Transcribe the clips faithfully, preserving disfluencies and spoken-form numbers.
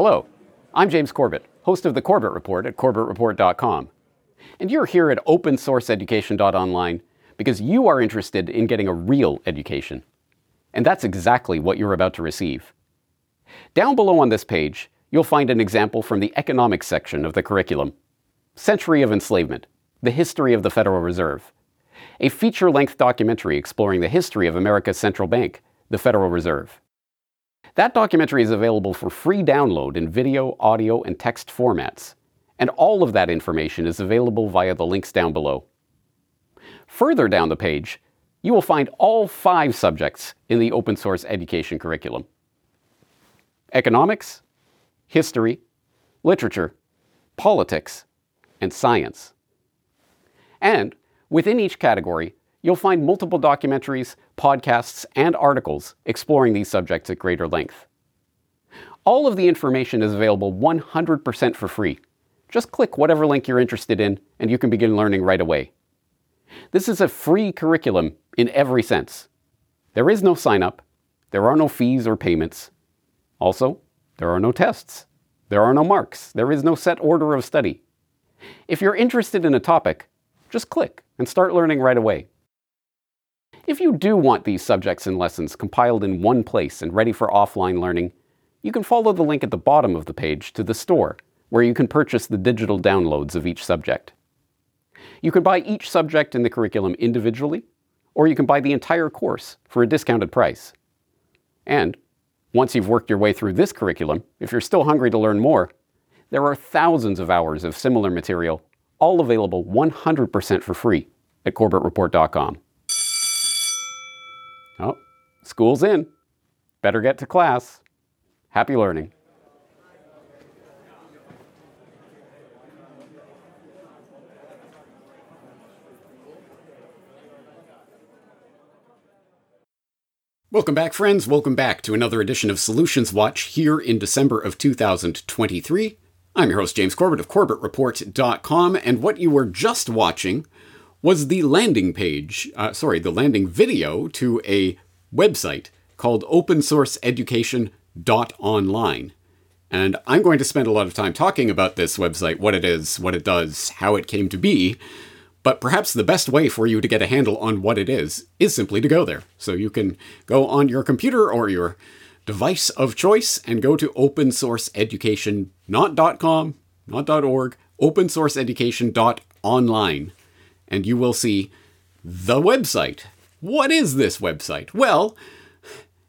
Hello, I'm James Corbett, host of The Corbett Report at Corbett Report dot com. And you're here at Open Source Education dot online because you are interested in getting a real education. And that's exactly what you're about to receive. Down below on this page, you'll find an example from the economics section of the curriculum. Century of Enslavement, the History of the Federal Reserve. A feature-length documentary exploring the history of America's central bank, the Federal Reserve. That documentary is available for free download in video, audio, and text formats. And all of that information is available via the links down below. Further down the page, you will find all five subjects in the open source education curriculum: economics, history, literature, politics, and science. And within each category, you'll find multiple documentaries, podcasts, and articles exploring these subjects at greater length. All of the information is available one hundred percent for free. Just click whatever link you're interested in, and you can begin learning right away. This is a free curriculum in every sense. There is no sign-up. There are no fees or payments. Also, there are no tests. There are no marks. There is no set order of study. If you're interested in a topic, just click and start learning right away. If you do want these subjects and lessons compiled in one place and ready for offline learning, you can follow the link at the bottom of the page to the store, where you can purchase the digital downloads of each subject. You can buy each subject in the curriculum individually, or you can buy the entire course for a discounted price. And once you've worked your way through this curriculum, if you're still hungry to learn more, there are thousands of hours of similar material, all available one hundred percent for free at Corbett Report dot com. Oh, school's in. Better get to class. Happy learning. Welcome back, friends. Welcome back to another edition of Solutions Watch here in December of two thousand twenty-three. I'm your host, James Corbett of Corbett Report dot com, and what you were just watching was the landing page, uh, sorry, the landing video to a website called Open Source Education dot online. And I'm going to spend a lot of time talking about this website, what it is, what it does, how it came to be, but perhaps the best way for you to get a handle on what it is is simply to go there. So you can go on your computer or your device of choice and go to open source education, not .com, not .org, open source education dot online. And you will see the website. What is this website? Well,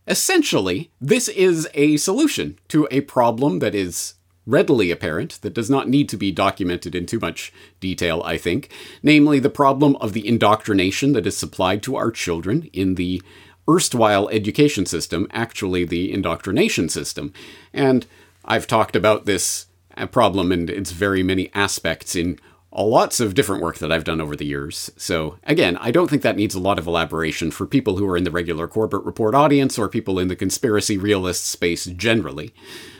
essentially, this is a solution to a problem that is readily apparent, that does not need to be documented in too much detail, I think, namely the problem of the indoctrination that is supplied to our children in the erstwhile education system, actually the indoctrination system. And I've talked about this problem and its very many aspects in lots of different work that I've done over the years. So again, I don't think that needs a lot of elaboration for people who are in the regular Corbett Report audience or people in the conspiracy realist space generally.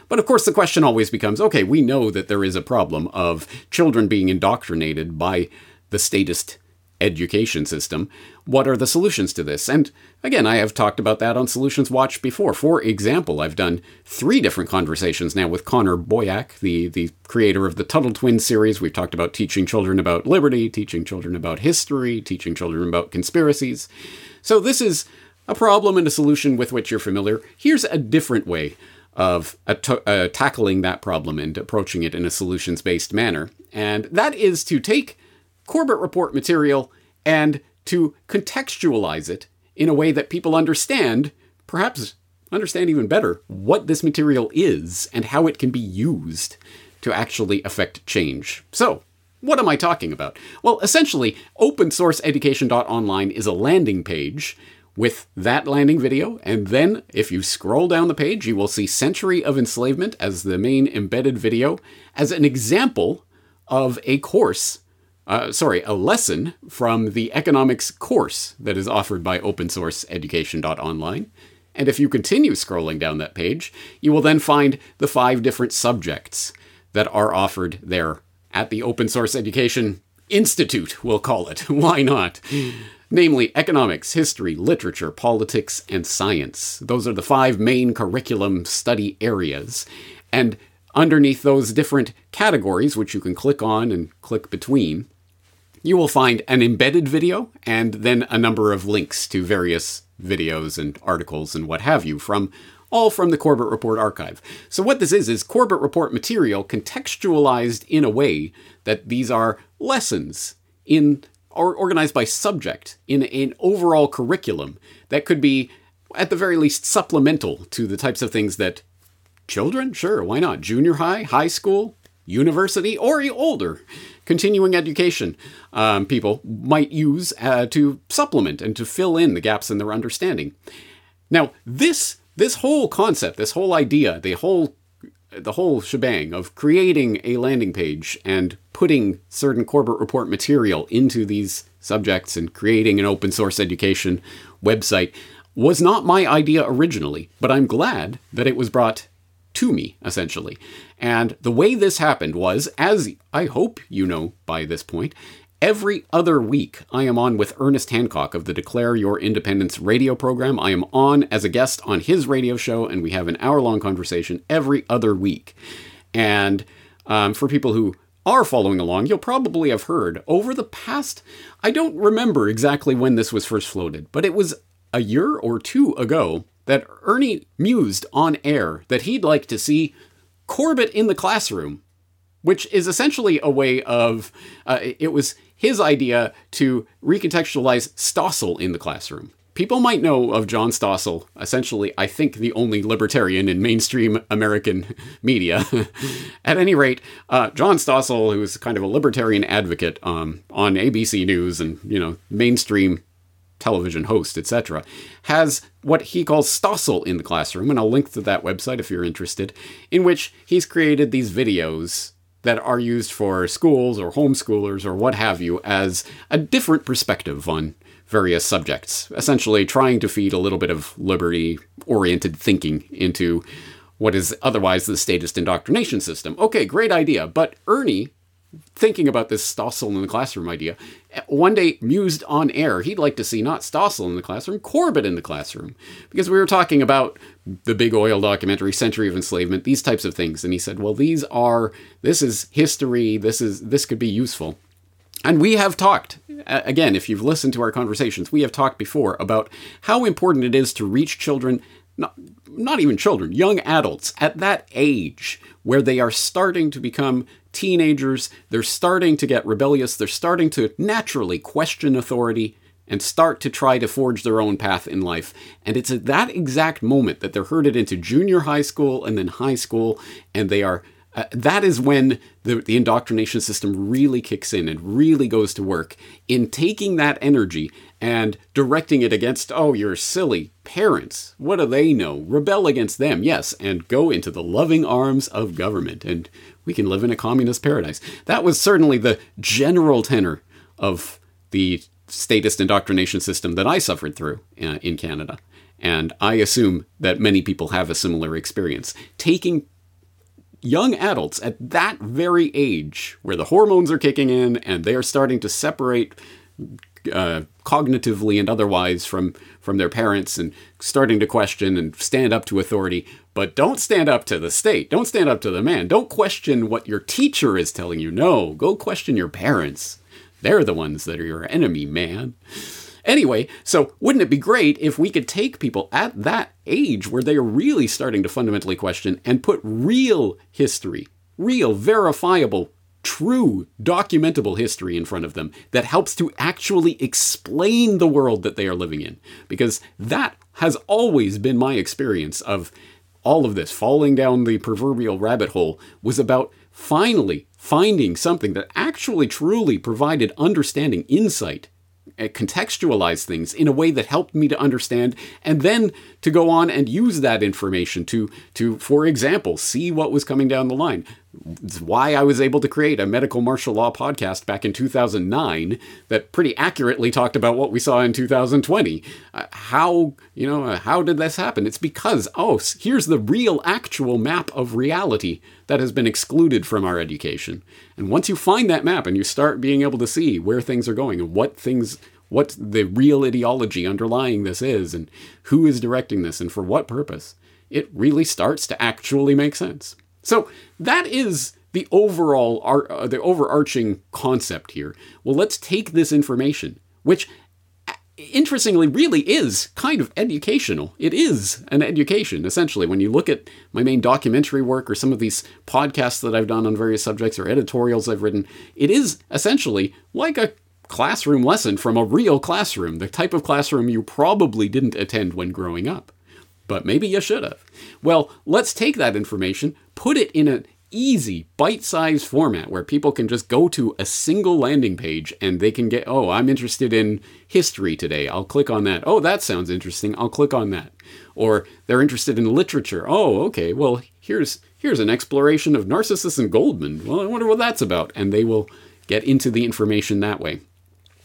But of course, the question always becomes, okay, we know that there is a problem of children being indoctrinated by the statist education system. What are the solutions to this? And again, I have talked about that on Solutions Watch before. For example, I've done three different conversations now with Connor Boyack, the, the creator of the Tuttle Twins series. We've talked about teaching children about liberty, teaching children about history, teaching children about conspiracies. So this is a problem and a solution with which you're familiar. Here's a different way of at- uh, tackling that problem and approaching it in a solutions-based manner. And that is to take Corbett Report material and to contextualize it in a way that people understand, perhaps understand even better, what this material is and how it can be used to actually affect change. So, what am I talking about? Well, essentially, open source education dot online is a landing page with that landing video, and then if you scroll down the page, you will see Century of Enslavement as the main embedded video as an example of a course Uh, sorry, a lesson from the economics course that is offered by open source education dot online. And if you continue scrolling down that page, you will then find the five different subjects that are offered there at the Open Source Education Institute, we'll call it. Why not? Namely, economics, history, literature, politics, and science. Those are the five main curriculum study areas. And Underneath those different categories, which you can click on and click between, you will find an embedded video and then a number of links to various videos and articles and what have you, from all from the Corbett Report archive. So what this is, is Corbett Report material contextualized in a way that these are lessons in, or organized by subject in an overall curriculum that could be, at the very least, supplemental to the types of things that children, sure, why not, junior high, high school, university, or older continuing education um, people might use uh, to supplement and to fill in the gaps in their understanding. Now, this this whole concept, this whole idea, the whole the whole shebang of creating a landing page and putting certain Corbett Report material into these subjects and creating an open source education website was not my idea originally, but I'm glad that it was brought to me, essentially. And the way this happened was, as I hope you know by this point, every other week I am on with Ernest Hancock of the Declare Your Independence radio program. I am on as a guest on his radio show, and we have an hour-long conversation every other week. And um, for people who are following along, you'll probably have heard over the past, I don't remember exactly when this was first floated, but it was a year or two ago that Ernie mused on air that he'd like to see Corbett in the Classroom, which is essentially a way of, uh, it was his idea to recontextualize Stossel in the Classroom. People might know of John Stossel, essentially, I think, the only libertarian in mainstream American media. At any rate, uh, John Stossel, who is kind of a libertarian advocate um, on A B C News and, you know, mainstream television host, et cetera, has what he calls Stossel in the Classroom, and I'll link to that website if you're interested, in which he's created these videos that are used for schools or homeschoolers or what have you as a different perspective on various subjects, essentially trying to feed a little bit of liberty-oriented thinking into what is otherwise the statist indoctrination system. Okay, great idea, but Ernie, thinking about this Stossel in the Classroom idea, one day mused on air, he'd like to see not Stossel in the Classroom, Corbett in the Classroom. Because we were talking about the Big Oil documentary, Century of Enslavement, these types of things. And he said, well, these are, this is history, this is this could be useful. And we have talked, again, if you've listened to our conversations, we have talked before about how important it is to reach children, not, not even children, young adults, at that age where they are starting to become teenagers, they're starting to get rebellious, they're starting to naturally question authority and start to try to forge their own path in life. And it's at that exact moment that they're herded into junior high school and then high school, and they are, uh, that is when the, the indoctrination system really kicks in and really goes to work in taking that energy and directing it against, oh, you're silly parents, what do they know? Rebel against them, yes, and go into the loving arms of government, and we can live in a communist paradise. That was certainly the general tenor of the statist indoctrination system that I suffered through uh, in Canada, and I assume that many people have a similar experience. Taking young adults at that very age, where the hormones are kicking in, and they are starting to separate Uh, cognitively and otherwise from from their parents, and starting to question and stand up to authority, but don't stand up to the state, don't stand up to the man, don't question what your teacher is telling you. No, go question your parents. They're the ones that are your enemy, man. Anyway, so wouldn't it be great if we could take people at that age where they are really starting to fundamentally question and put real history, real verifiable, true, documentable history in front of them that helps to actually explain the world that they are living in? Because that has always been my experience of all of this. Falling down the proverbial rabbit hole was about finally finding something that actually truly provided understanding, insight, contextualize things in a way that helped me to understand, and then to go on and use that information to, to, for example, see what was coming down the line. It's why I was able to create a medical martial law podcast back in two thousand nine that pretty accurately talked about what we saw in two thousand twenty. Uh, how, you know, uh, how did this happen? It's because, oh, here's the real actual map of reality that has been excluded from our education. And once you find that map and you start being able to see where things are going and what things, what the real ideology underlying this is and who is directing this and for what purpose, it really starts to actually make sense. So that is the overall, uh, the overarching concept here. Well, let's take this information, which interestingly really is kind of educational. It is an education, essentially. When you look at my main documentary work or some of these podcasts that I've done on various subjects or editorials I've written, it is essentially like a classroom lesson from a real classroom, the type of classroom you probably didn't attend when growing up, but maybe you should have. Well, let's take that information, put it in an easy, bite-sized format where people can just go to a single landing page and they can get, oh, I'm interested in history today. I'll click on that. Oh, that sounds interesting. I'll click on that. Or they're interested in literature. Oh, okay, well, here's here's an exploration of Narcissus and Goldman. Well, I wonder what that's about. And they will get into the information that way.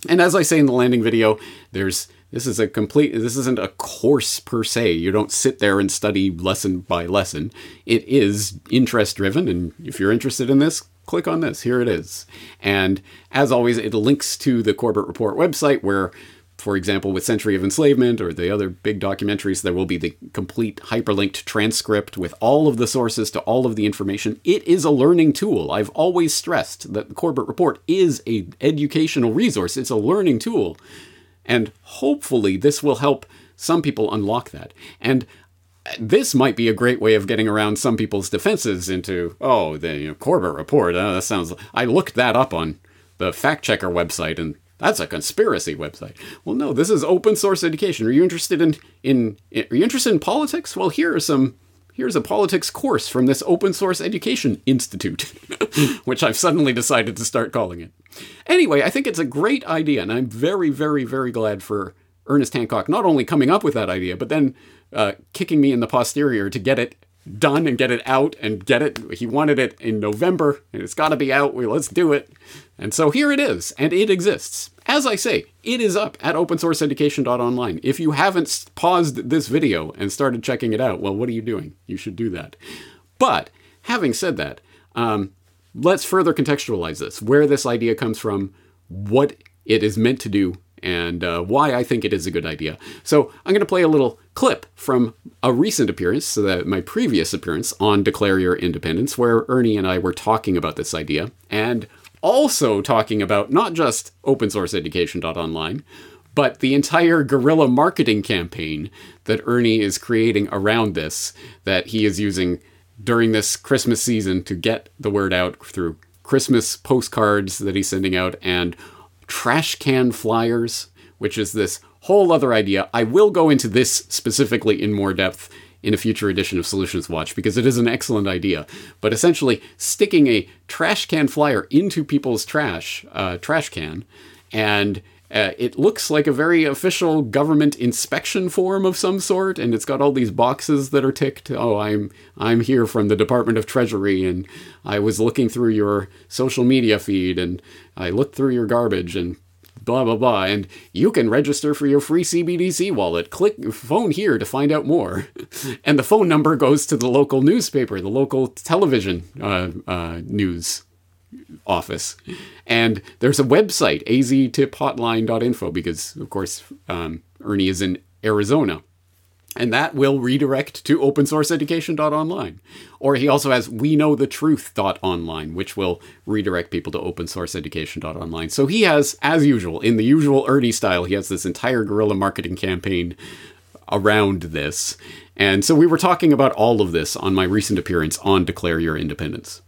And as I say in the landing video, there's this is a complete, this isn't a course per se. You don't sit there and study lesson by lesson. It is interest driven. And if you're interested in this, click on this. Here it is. And as always, it links to the Corbett Report website where, for example, with Century of Enslavement or the other big documentaries, there will be the complete hyperlinked transcript with all of the sources to all of the information. It is a learning tool. I've always stressed that the Corbett Report is an educational resource. It's a learning tool. And hopefully this will help some people unlock that. And this might be a great way of getting around some people's defenses into, oh, the you know, Corbett Report, uh, that sounds... I looked that up on the fact checker website, and that's a conspiracy website. Well, no, this is open source education. Are you interested in, in, in are you interested in politics? Well, here are some... Here's a politics course from this Open Source Education Institute, which I've suddenly decided to start calling it. Anyway, I think it's a great idea, and I'm very, very, very glad for Ernest Hancock not only coming up with that idea, but then uh, kicking me in the posterior to get it done and get it out and get it. He wanted it in November, and it's got to be out. Well, let's do it. And so here it is, and it exists. As I say, it is up at open source education dot online. If you haven't paused this video and started checking it out, well, what are you doing? You should do that. But having said that, um, let's further contextualize this, where this idea comes from, what it is meant to do, and uh, why I think it is a good idea. So I'm going to play a little clip from a recent appearance, so that my previous appearance on Declare Your Independence, where Ernie and I were talking about this idea, and also talking about not just open source education dot online, but the entire guerrilla marketing campaign that Ernie is creating around this, that he is using during this Christmas season to get the word out through Christmas postcards that he's sending out and trash can flyers, which is this whole other idea. I will go into this specifically in more depth in a future edition of Solutions Watch, because it is an excellent idea. But essentially, sticking a trash can flyer into people's trash uh, trash can, and uh, it looks like a very official government inspection form of some sort, and it's got all these boxes that are ticked. Oh, I'm I'm here from the Department of Treasury, and I was looking through your social media feed, and I looked through your garbage, and blah, blah, blah, and you can register for your free C B D C wallet. Click phone here to find out more. And the phone number goes to the local newspaper, the local television uh, uh, news office. And there's a website, a z tip hotline dot info, because, of course, um, Ernie is in Arizona. And that will redirect to open source education dot online. Or he also has we know the truth dot online, which will redirect people to open source education dot online. So he has, as usual, in the usual Ernie style, he has this entire guerrilla marketing campaign around this. And so we were talking about all of this on my recent appearance on Declare Your Independence.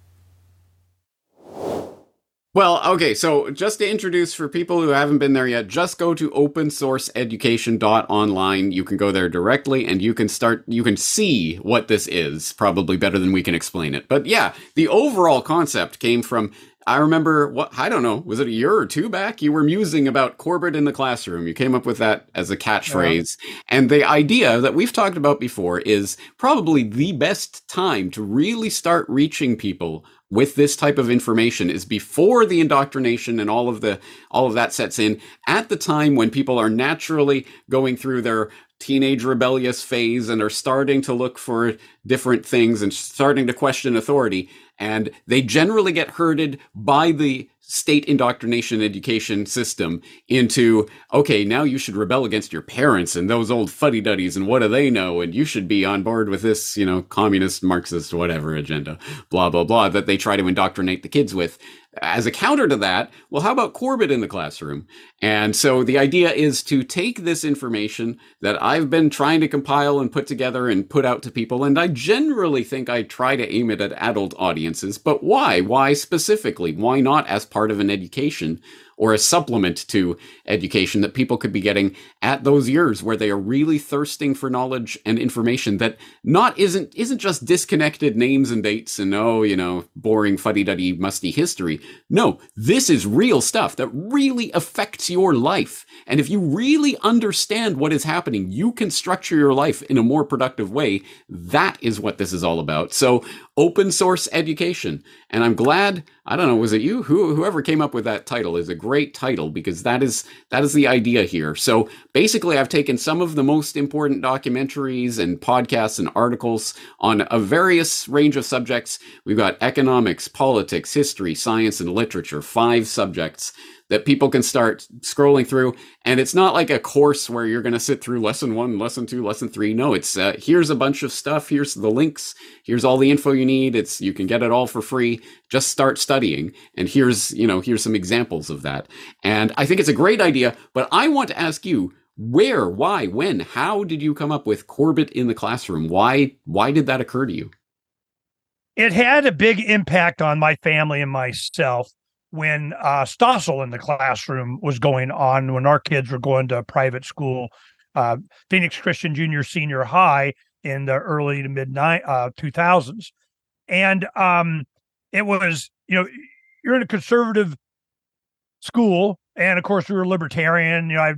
Well, okay, so just to introduce for people who haven't been there yet, just go to open source education dot online. You can go there directly and you can start, you can see what this is, probably better than we can explain it. But yeah, the overall concept came from, I remember, what I don't know, was it a year or two back? You were musing about Corbett in the Classroom. You came up with that as a catchphrase. Yeah. And the idea that we've talked about before is probably the best time to really start reaching people with this type of information is before the indoctrination and all of the all of that sets in, at the time when people are naturally going through their teenage rebellious phase and are starting to look for different things and starting to question authority. And they generally get herded by the state indoctrination education system into, okay, now you should rebel against your parents and those old fuddy-duddies and what do they know, and you should be on board with this, you know, communist, Marxist, whatever agenda, blah, blah, blah, that they try to indoctrinate the kids with. As a counter to that, well, how about Corbett in the Classroom? And so the idea is to take this information that I've been trying to compile and put together and put out to people, and I generally think I try to aim it at adult audiences, but why? Why specifically? Why not as part of an education or a supplement to education that people could be getting at those years where they are really thirsting for knowledge and information that not isn't isn't just disconnected names and dates and, oh, you know, boring fuddy-duddy musty history. No, this is real stuff that really affects your life. And if you really understand what is happening, you can structure your life in a more productive way. That is what this is all about. So open source education. And I'm glad, I don't know, was it you? Who, whoever came up with that title is a great title, because that is that is the idea here. So basically, I've taken some of the most important documentaries and podcasts and articles on a various range of subjects. We've got economics, politics, history, science, and literature, five subjects that people can start scrolling through. And it's not like a course where you're going to sit through lesson one, lesson two, lesson three. No, it's uh, here's a bunch of stuff. Here's the links. Here's all the info you need. It's you can get it all for free. Just start studying. And here's, you know, here's some examples of that. And I think it's a great idea, but I want to ask you, where, why, when, how did you come up with Corbett in the Classroom? Why, why did that occur to you? It had a big impact on my family and myself when uh, Stossel in the Classroom was going on, when our kids were going to private school, uh, Phoenix Christian Junior Senior High in the early to mid uh, two thousands. And um, it was, you know, you're in a conservative school. And of course, we were libertarian, you know, I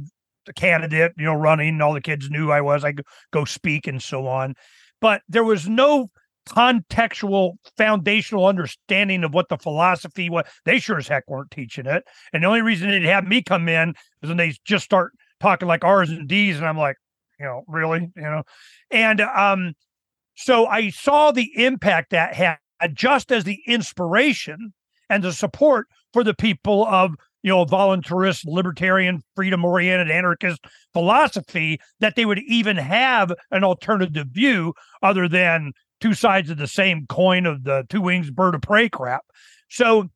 a candidate, you know, running, all the kids knew I was, I go speak and so on. But there was no contextual, foundational understanding of what the philosophy was. They sure as heck weren't teaching it. And the only reason they'd have me come in is when they just start talking like R's and D's. And I'm like, you know, really, you know? And um, so I saw the impact that had, just as the inspiration and the support for the people of, you know, voluntarist, libertarian, freedom-oriented, anarchist philosophy, that they would even have an alternative view other than two sides of the same coin of the two wings bird of prey crap. So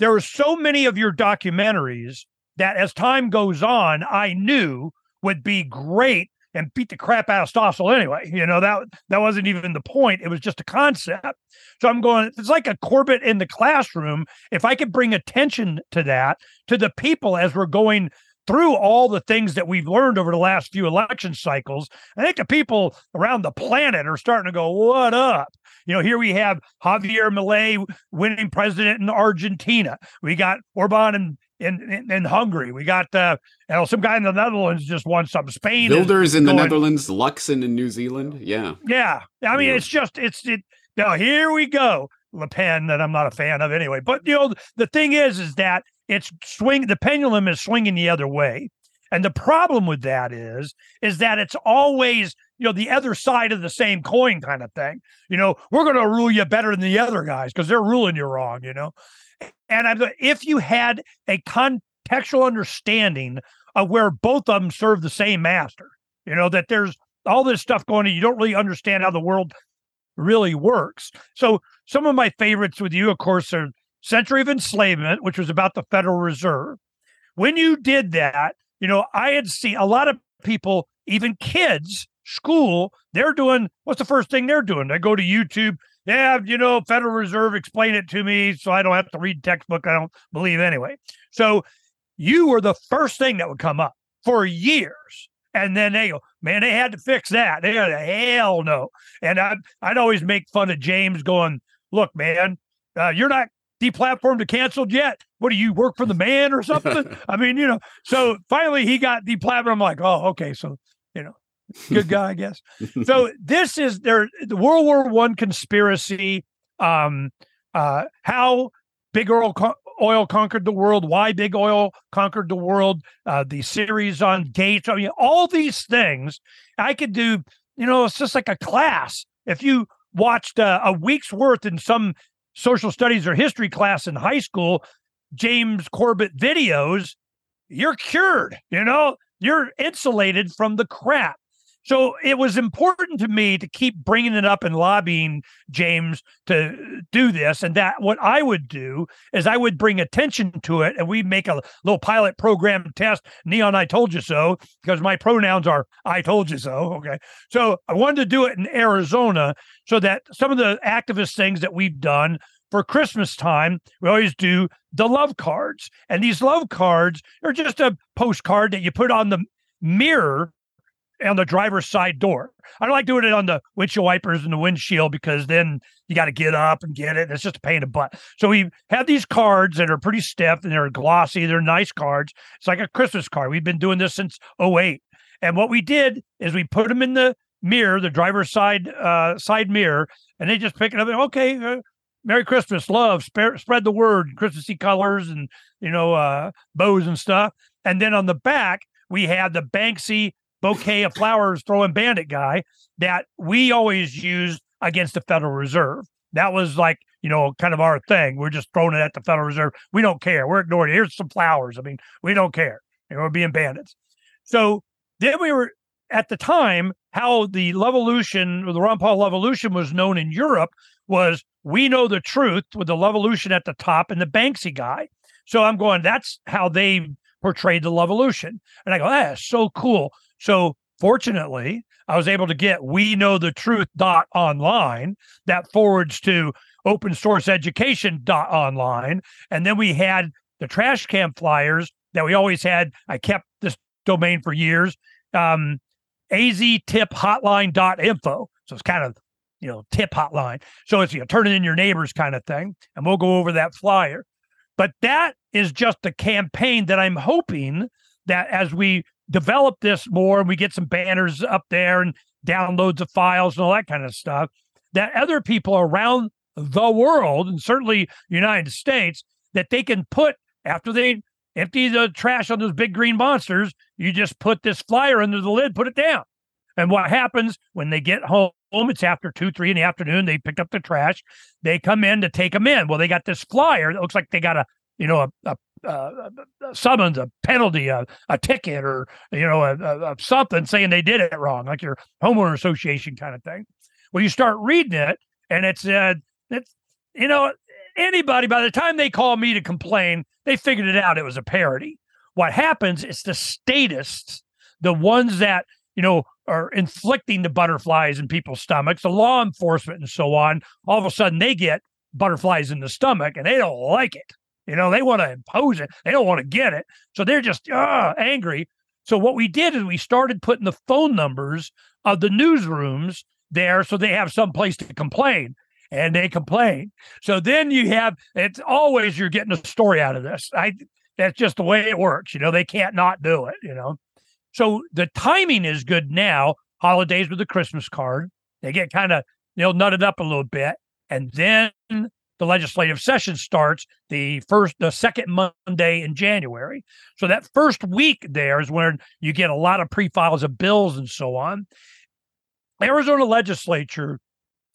there are so many of your documentaries that as time goes on, I knew would be great and beat the crap out of Stossel anyway. You know, that that wasn't even the point. It was just a concept. So I'm going, it's like a Corbett in the Classroom. If I could bring attention to that, to the people as we're going through all the things that we've learned over the last few election cycles, I think the people around the planet are starting to go, what up? You know, here we have Javier Milei winning president in Argentina. We got Orban in, in, in, in Hungary. We got uh, you know, some guy in the Netherlands just won something. Spain. Builders in going, the Netherlands, Luxon in New Zealand. Yeah. Yeah. I mean, yeah. it's just, it's, it. Now here we go. Le Pen, that I'm not a fan of anyway. But, you know, the thing is, is that It's swing. The pendulum is swinging the other way. And the problem with that is, is that it's always, you know, the other side of the same coin kind of thing. You know, we're going to rule you better than the other guys because they're ruling you wrong, you know. And I'm, if you had a contextual understanding of where both of them serve the same master, you know, that there's all this stuff going on, you don't really understand how the world really works. So some of my favorites with you, of course, are Century of Enslavement, which was about the Federal Reserve. When you did that, you know, I had seen a lot of people, even kids, school, they're doing, what's the first thing they're doing? They go to YouTube. Yeah, you know, Federal Reserve, explain it to me so I don't have to read textbook. I don't believe anyway. So you were the first thing that would come up for years. And then they go, man, they had to fix that. They go, hell no. And I'd, I'd always make fun of James going, look, man, uh, you're not deplatformed or canceled yet? What do you work for the man or something? I mean, you know, so finally he got deplatformed. I'm like, oh, okay. So, you know, good guy, I guess. So this is their the World War One conspiracy, um, uh, how big oil, co- oil conquered the world, why big oil conquered the world, uh, the series on Gates. I mean, all these things I could do, you know, it's just like a class. If you watched uh, a week's worth in some social studies or history class in high school, James Corbett videos, you're cured, you know, you're insulated from the crap. So it was important to me to keep bringing it up and lobbying James to do this. And that what I would do is I would bring attention to it, and we make a little pilot program test, Neon I Told You So, because my pronouns are I told you so. Okay. So I wanted to do it in Arizona so that some of the activist things that we've done for Christmas time, we always do the love cards. And these love cards are just a postcard that you put on the mirror on the driver's side door. I don't like doing it on the windshield wipers and the windshield, because then you got to get up and get it. And it's just a pain in the butt. So we have these cards that are pretty stiff and they're glossy. They're nice cards. It's like a Christmas card. We've been doing this since oh eight. And what we did is we put them in the mirror, the driver's side uh, side mirror, and they just pick it up and, okay, uh, Merry Christmas, love, spare, spread the word, Christmassy colors and, you know, uh, bows and stuff. And then on the back, we had the Banksy bouquet of flowers throwing bandit guy that we always used against the Federal Reserve. That was like, you know, kind of our thing. We're just throwing it at the Federal Reserve. We don't care. We're ignoring it. Here's some flowers. I mean, we don't care. You know, we're being bandits. So then we were, at the time, how the Levolution, or the Ron Paul Levolution was known in Europe was, we know the truth, with the Levolution at the top and the Banksy guy. So I'm going, that's how they portrayed the Levolution. And I go, that's so cool. So fortunately, I was able to get we know the truth dot online that forwards to open source education dot online. And then we had the trash can flyers that we always had. I kept this domain for years, um, a z tip hotline dot info. So it's kind of, you know, tip hotline. So it's, you know, turn it in your neighbors kind of thing. And we'll go over that flyer. But that is just a campaign that I'm hoping that as we develop this more and we get some banners up there and downloads of files and all that kind of stuff, that other people around the world, and certainly United States, that they can put, after they empty the trash on those big green monsters, you just put this flyer under the lid, put it down. And what happens when they get home, it's after two, three in the afternoon, they pick up the trash, they come in to take them in. Well, they got this flyer that looks like they got a, you know, a, a Uh, a summons, a penalty, a, a ticket, or, you know, a, a, a something saying they did it wrong, like your homeowner association kind of thing. Well, you start reading it, and it's, uh, it's, you know, anybody, by the time they call me to complain, they figured it out. It was a parody. What happens is the statists, the ones that, you know, are inflicting the butterflies in people's stomachs, the law enforcement and so on, all of a sudden they get butterflies in the stomach and they don't like it. You know, they want to impose it. They don't want to get it. So they're just uh, angry. So what we did is we started putting the phone numbers of the newsrooms there so they have some place to complain, and they complain. So then you have, it's always, you're getting a story out of this. I, that's just the way it works. You know, they can't not do it, you know. So the timing is good now, holidays with the Christmas card. They get kind of, you know, nutted up a little bit. And then the legislative session starts the first, the second Monday in January. So that first week there is when you get a lot of pre-files of bills and so on. Arizona legislature,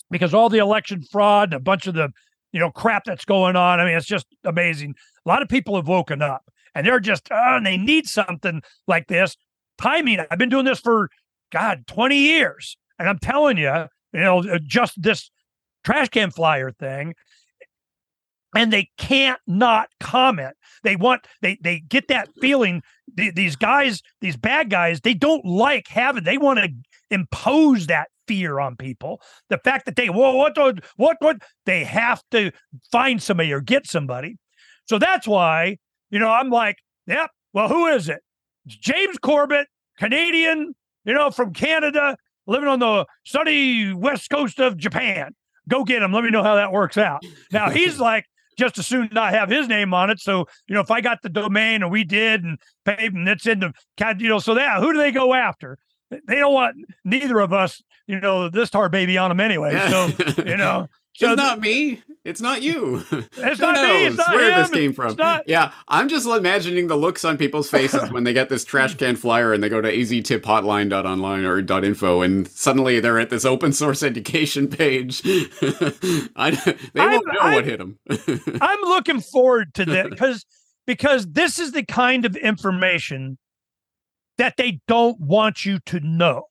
because all the election fraud and a bunch of the, you know, crap that's going on. I mean, it's just amazing. A lot of people have woken up and they're just, oh, and they need something like this. Timing. I've been doing this for, God, twenty years. And I'm telling you, you know, just this trash can flyer thing. And they can't not comment. They want, they they get that feeling. Th- these guys, these bad guys, they don't like having, they want to impose that fear on people. The fact that they, whoa, what, what, what, they have to find somebody or get somebody. So that's why, you know, I'm like, yep, well, who is it? It's James Corbett, Canadian, you know, from Canada, living on the sunny west coast of Japan. Go get him. Let me know how that works out. Now, he's like, just as soon not have his name on it. So, you know, if I got the domain and we did and paid and it's in the, you know, so that, who do they go after? They don't want neither of us, you know, this tar baby on them anyway. So, you know, So it's not me. It's not you. It's Who not knows me. It's not where him. This came from. Not... Yeah, I'm just imagining the looks on people's faces when they get this trash can flyer and they go to a z tip hotline dot online or .info and suddenly they're at this open source education page. I, they I'm, won't know I'm, what hit them. I'm looking forward to this because because this is the kind of information that they don't want you to know.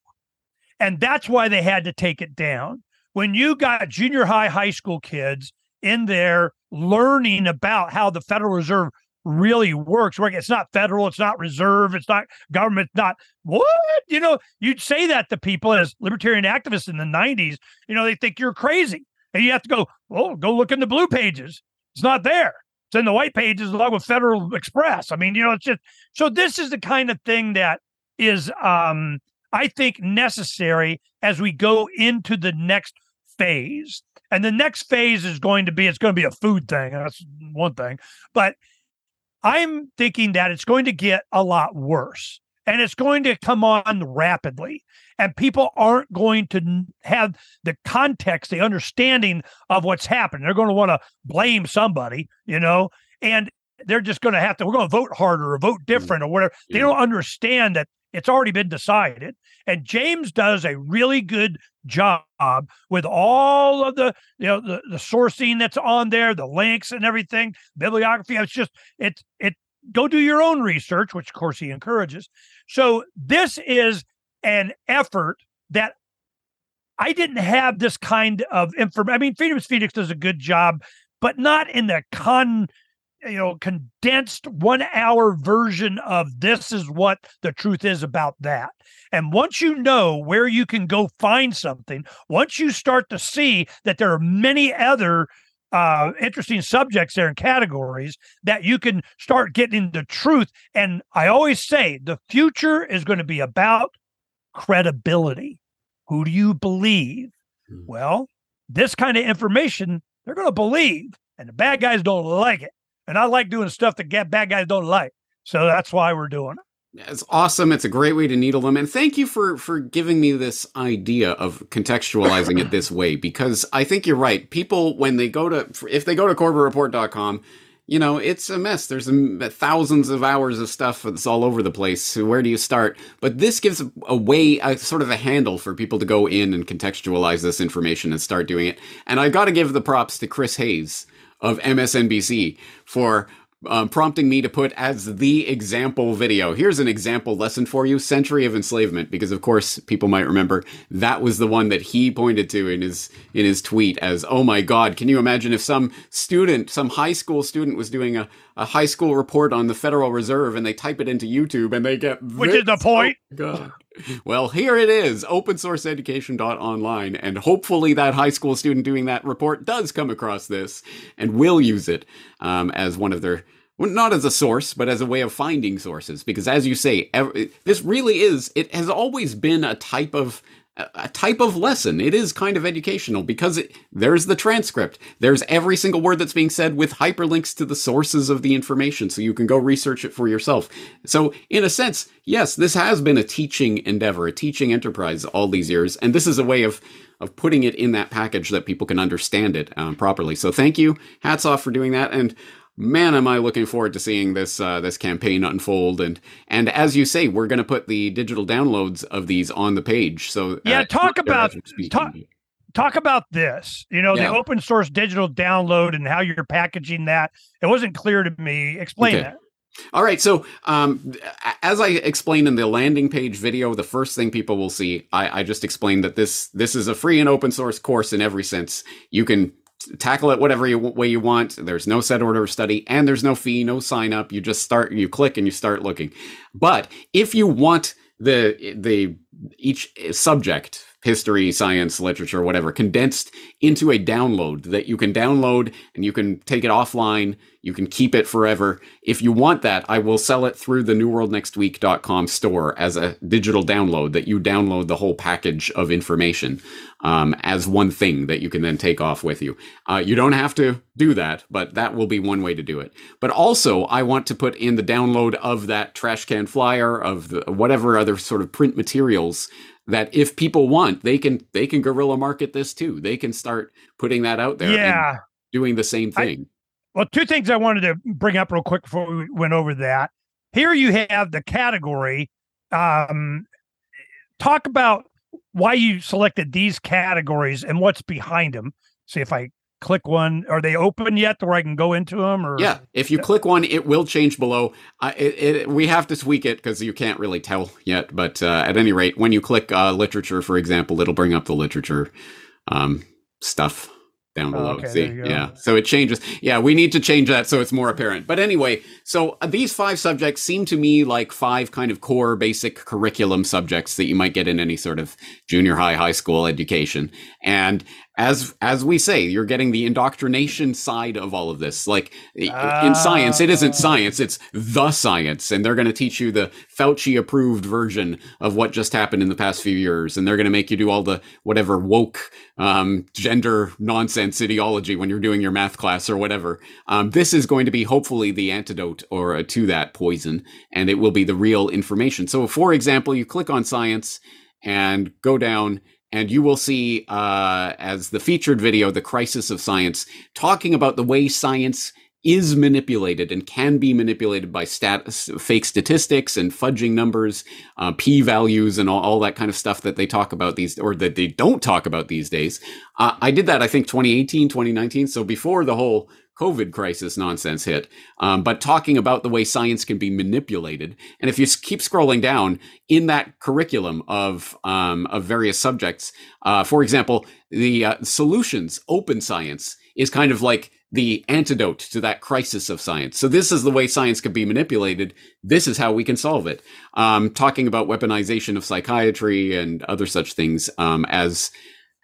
And that's why they had to take it down. When you got junior high, high school kids in there learning about how the Federal Reserve really works, where it's not federal, it's not reserve, it's not government, it's not what, you know, you'd say that to people as libertarian activists in the nineties, you know, they think you're crazy and you have to go, oh, go look in the blue pages. It's not there. It's in the white pages along with Federal Express. I mean, you know, it's just, so this is the kind of thing that is, um, I think, necessary as we go into the next phase. And the next phase is going to be, it's going to be a food thing. That's one thing. But I'm thinking that it's going to get a lot worse and it's going to come on rapidly. And people aren't going to have the context, the understanding of what's happened. They're going to want to blame somebody, you know, and they're just going to have to, we're going to vote harder or vote different or whatever. Yeah. They don't understand that it's already been decided. And James does a really good job with all of the, you know, the, the sourcing that's on there, the links and everything, bibliography. It's just, it's, it, go do your own research, which of course he encourages. So this is an effort that I didn't have this kind of information. I mean, Freedom's Phoenix does a good job, but not in the con, you know, condensed one hour version of this is what the truth is about that. And once you know where you can go find something, once you start to see that there are many other uh, interesting subjects there and categories that you can start getting the truth. And I always say the future is going to be about credibility. Who do you believe? Mm. Well, this kind of information, they're going to believe, and the bad guys don't like it. And I like doing stuff that bad guys don't like. So that's why we're doing it. It's awesome. It's a great way to needle them. And thank you for, for giving me this idea of contextualizing it this way, because I think you're right. People, when they go to, if they go to Corbett Report dot com, you know, it's a mess. There's a, thousands of hours of stuff that's all over the place. So where do you start? But this gives a, a way, a, sort of a handle for people to go in and contextualize this information and start doing it. And I've got to give the props to Chris Hayes of M S N B C for um, prompting me to put as the example video. Here's an example lesson for you, Century of Enslavement, because of course people might remember that was the one that he pointed to in his in his tweet as, oh my God, can you imagine if some student, some high school student was doing a, a high school report on the Federal Reserve and they type it into YouTube and they get... Which is the point. Oh, God. Well, here it is, open source education dot online, and hopefully that high school student doing that report does come across this and will use it um, as one of their, well, not as a source, but as a way of finding sources. Because as you say, every, this really is, it has always been a type of a type of lesson. It is kind of educational because it, there's the transcript. There's every single word that's being said with hyperlinks to the sources of the information so you can go research it for yourself. So in a sense, yes, this has been a teaching endeavor, a teaching enterprise all these years. And this is a way of, of putting it in that package that people can understand it um, properly. So thank you. Hats off for doing that. And man, am I looking forward to seeing this uh, this campaign unfold. And and as you say, we're going to put the digital downloads of these on the page. So yeah, uh, talk about talk, talk about this, you know, yeah. The open source digital download and how you're packaging that. It wasn't clear to me. Explain okay. that. All right. So um, as I explained in the landing page video, the first thing people will see, I, I just explained that this this is a free and open source course in every sense. You can tackle it whatever you, way you want. There's no set order of study and there's no fee, no sign up. You just start, you click and you start looking. But if you want the the each subject, history, science, literature, whatever, condensed into a download that you can download and you can take it offline, you can keep it forever. If you want that, I will sell it through the new world next week dot com store as a digital download that you download the whole package of information um, as one thing that you can then take off with you. Uh, you don't have to do that, but that will be one way to do it. But also, I want to put in the download of that trash can flyer, of the, whatever other sort of print materials that if people want, they can they can guerrilla market this too. They can start putting that out there yeah. and doing the same thing. I, well, two things I wanted to bring up real quick before we went over that. Here you have the category. Um, talk about why you selected these categories and what's behind them. See if I click one. Are they open yet where I can go into them? Or yeah, if you click one, it will change below. Uh, it, it, we have to tweak it because you can't really tell yet. But uh, at any rate, when you click uh, literature, for example, it'll bring up the literature um, stuff down below. Oh, okay, see? Yeah. So it changes. Yeah, we need to change that so it's more apparent. But anyway, so these five subjects seem to me like five kind of core basic curriculum subjects that you might get in any sort of junior high, high school education. And as as we say, you're getting the indoctrination side of all of this. Like uh, in science, it isn't science, it's the science. And they're going to teach you the Fauci approved version of what just happened in the past few years. And they're going to make you do all the whatever woke um, gender nonsense ideology when you're doing your math class or whatever. Um, this is going to be hopefully the antidote or uh, to that poison, and it will be the real information. So for example, you click on science and go down and you will see uh, as the featured video, The Crisis of Science, talking about the way science is manipulated and can be manipulated by stat- fake statistics and fudging numbers, uh, p-values and all, all that kind of stuff that they talk about these, or that they don't talk about these days. Uh, I did that, I think, twenty eighteen, twenty nineteen, so before the whole COVID crisis nonsense hit, um, but talking about the way science can be manipulated. And if you keep scrolling down in that curriculum of um, of various subjects, uh, for example, the uh, solutions, open science, is kind of like the antidote to that crisis of science. So this is the way science could be manipulated. This is how we can solve it. Um, talking about weaponization of psychiatry and other such things um, as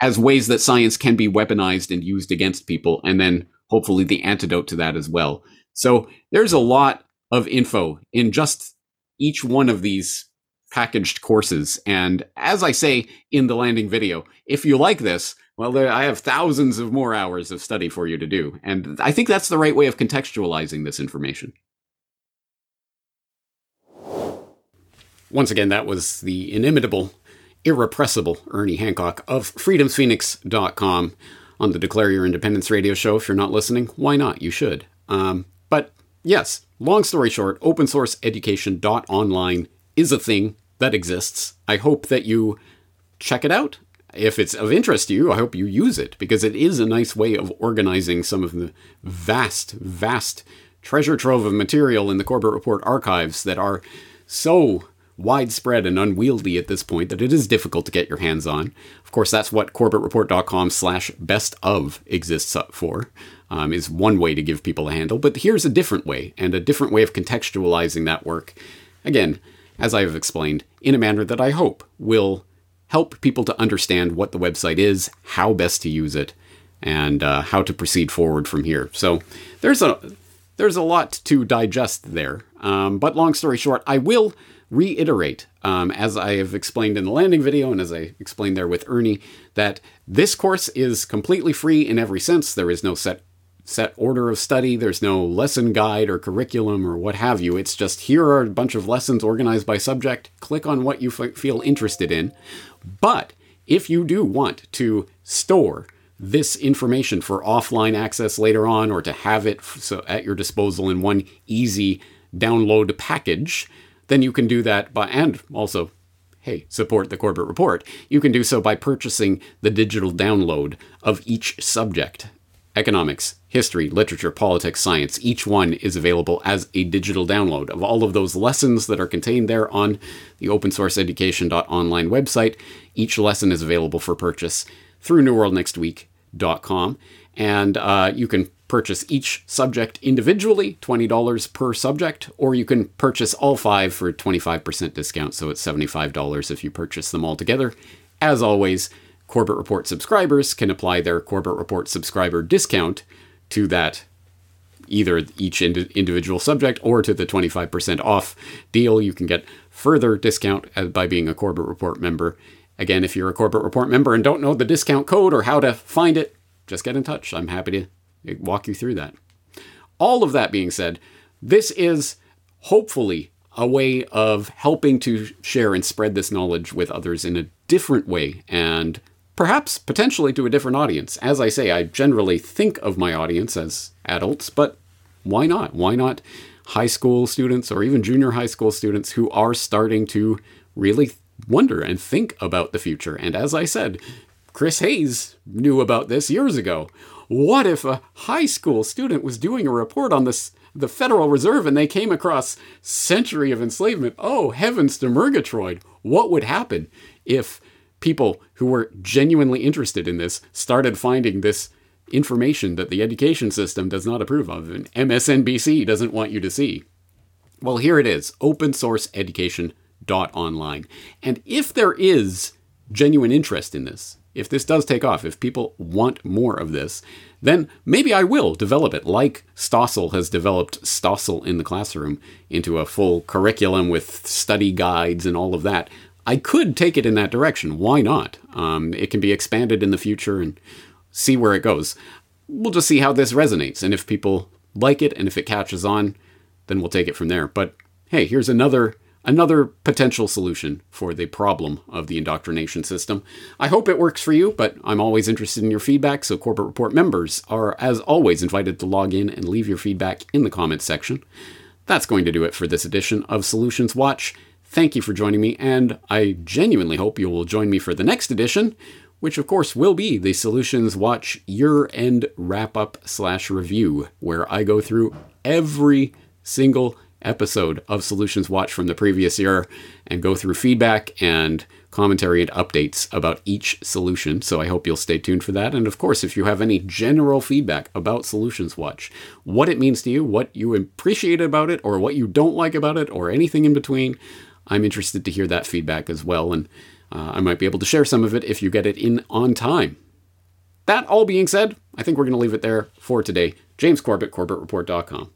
as ways that science can be weaponized and used against people. And then hopefully the antidote to that as well. So there's a lot of info in just each one of these packaged courses. And as I say in the landing video, if you like this, well, I have thousands of more hours of study for you to do. And I think that's the right way of contextualizing this information. Once again, that was the inimitable, irrepressible Ernie Hancock of freedoms phoenix dot com on the Declare Your Independence radio show. If you're not listening, why not? You should. Um, but yes, long story short, open source education dot online is a thing that exists. I hope that you check it out. If it's of interest to you, I hope you use it, because it is a nice way of organizing some of the vast, vast treasure trove of material in the Corbett Report archives that are so widespread and unwieldy at this point that it is difficult to get your hands on. Of course, that's what Corbett Report dot com slash best of exists up for, um, is one way to give people a handle. But here's a different way, and a different way of contextualizing that work. Again, as I have explained, in a manner that I hope will help people to understand what the website is, how best to use it, and uh, how to proceed forward from here. So there's a there's a lot to digest there. Um, but long story short, I will reiterate, um, as I have explained in the landing video and as I explained there with Ernie, that this course is completely free in every sense. There is no set set order of study. There's no lesson guide or curriculum or what have you. It's just here are a bunch of lessons organized by subject. Click on what you f- feel interested in. But if you do want to store this information for offline access later on, or to have it f- so at your disposal in one easy download package, then you can do that by, and also, hey, support the Corbett Report. You can do so by purchasing the digital download of each subject. Economics, history, literature, politics, science, each one is available as a digital download of all of those lessons that are contained there on the open source education dot online website. Each lesson is available for purchase through new world next week dot com. And uh, you can purchase each subject individually, twenty dollars per subject, or you can purchase all five for a twenty-five percent discount. So it's seventy-five dollars if you purchase them all together. As always, Corbett Report subscribers can apply their Corbett Report subscriber discount to that, either each ind- individual subject or to the twenty-five percent off deal. You can get further discount by being a Corbett Report member. Again, if you're a Corbett Report member and don't know the discount code or how to find it, just get in touch. I'm happy to walk you through that. All of that being said, this is hopefully a way of helping to share and spread this knowledge with others in a different way and perhaps potentially to a different audience. As I say, I generally think of my audience as adults, but why not? Why not high school students or even junior high school students who are starting to really wonder and think about the future? And as I said, Chris Hayes knew about this years ago. What if a high school student was doing a report on this, the Federal Reserve, and they came across Century of Enslavement? Oh, heavens to Murgatroyd. What would happen if people who were genuinely interested in this started finding this information that the education system does not approve of and M S N B C doesn't want you to see? Well, here it is, open source education dot online. And if there is genuine interest in this, if this does take off, if people want more of this, then maybe I will develop it like Stossel has developed Stossel in the Classroom into a full curriculum with study guides and all of that. I could take it in that direction. Why not? Um, it can be expanded in the future and see where it goes. We'll just see how this resonates. And if people like it and if it catches on, then we'll take it from there. But hey, here's another Another potential solution for the problem of the indoctrination system. I hope it works for you, but I'm always interested in your feedback, so Corporate Report members are, as always, invited to log in and leave your feedback in the comments section. That's going to do it for this edition of Solutions Watch. Thank you for joining me, and I genuinely hope you will join me for the next edition, which of course will be the Solutions Watch year-end wrap-up slash review, where I go through every single episode of Solutions Watch from the previous year and go through feedback and commentary and updates about each solution. So I hope you'll stay tuned for that. And of course, if you have any general feedback about Solutions Watch, what it means to you, what you appreciate about it, or what you don't like about it, or anything in between, I'm interested to hear that feedback as well. And uh, I might be able to share some of it if you get it in on time. That all being said, I think we're going to leave it there for today. James Corbett, Corbett Report dot com.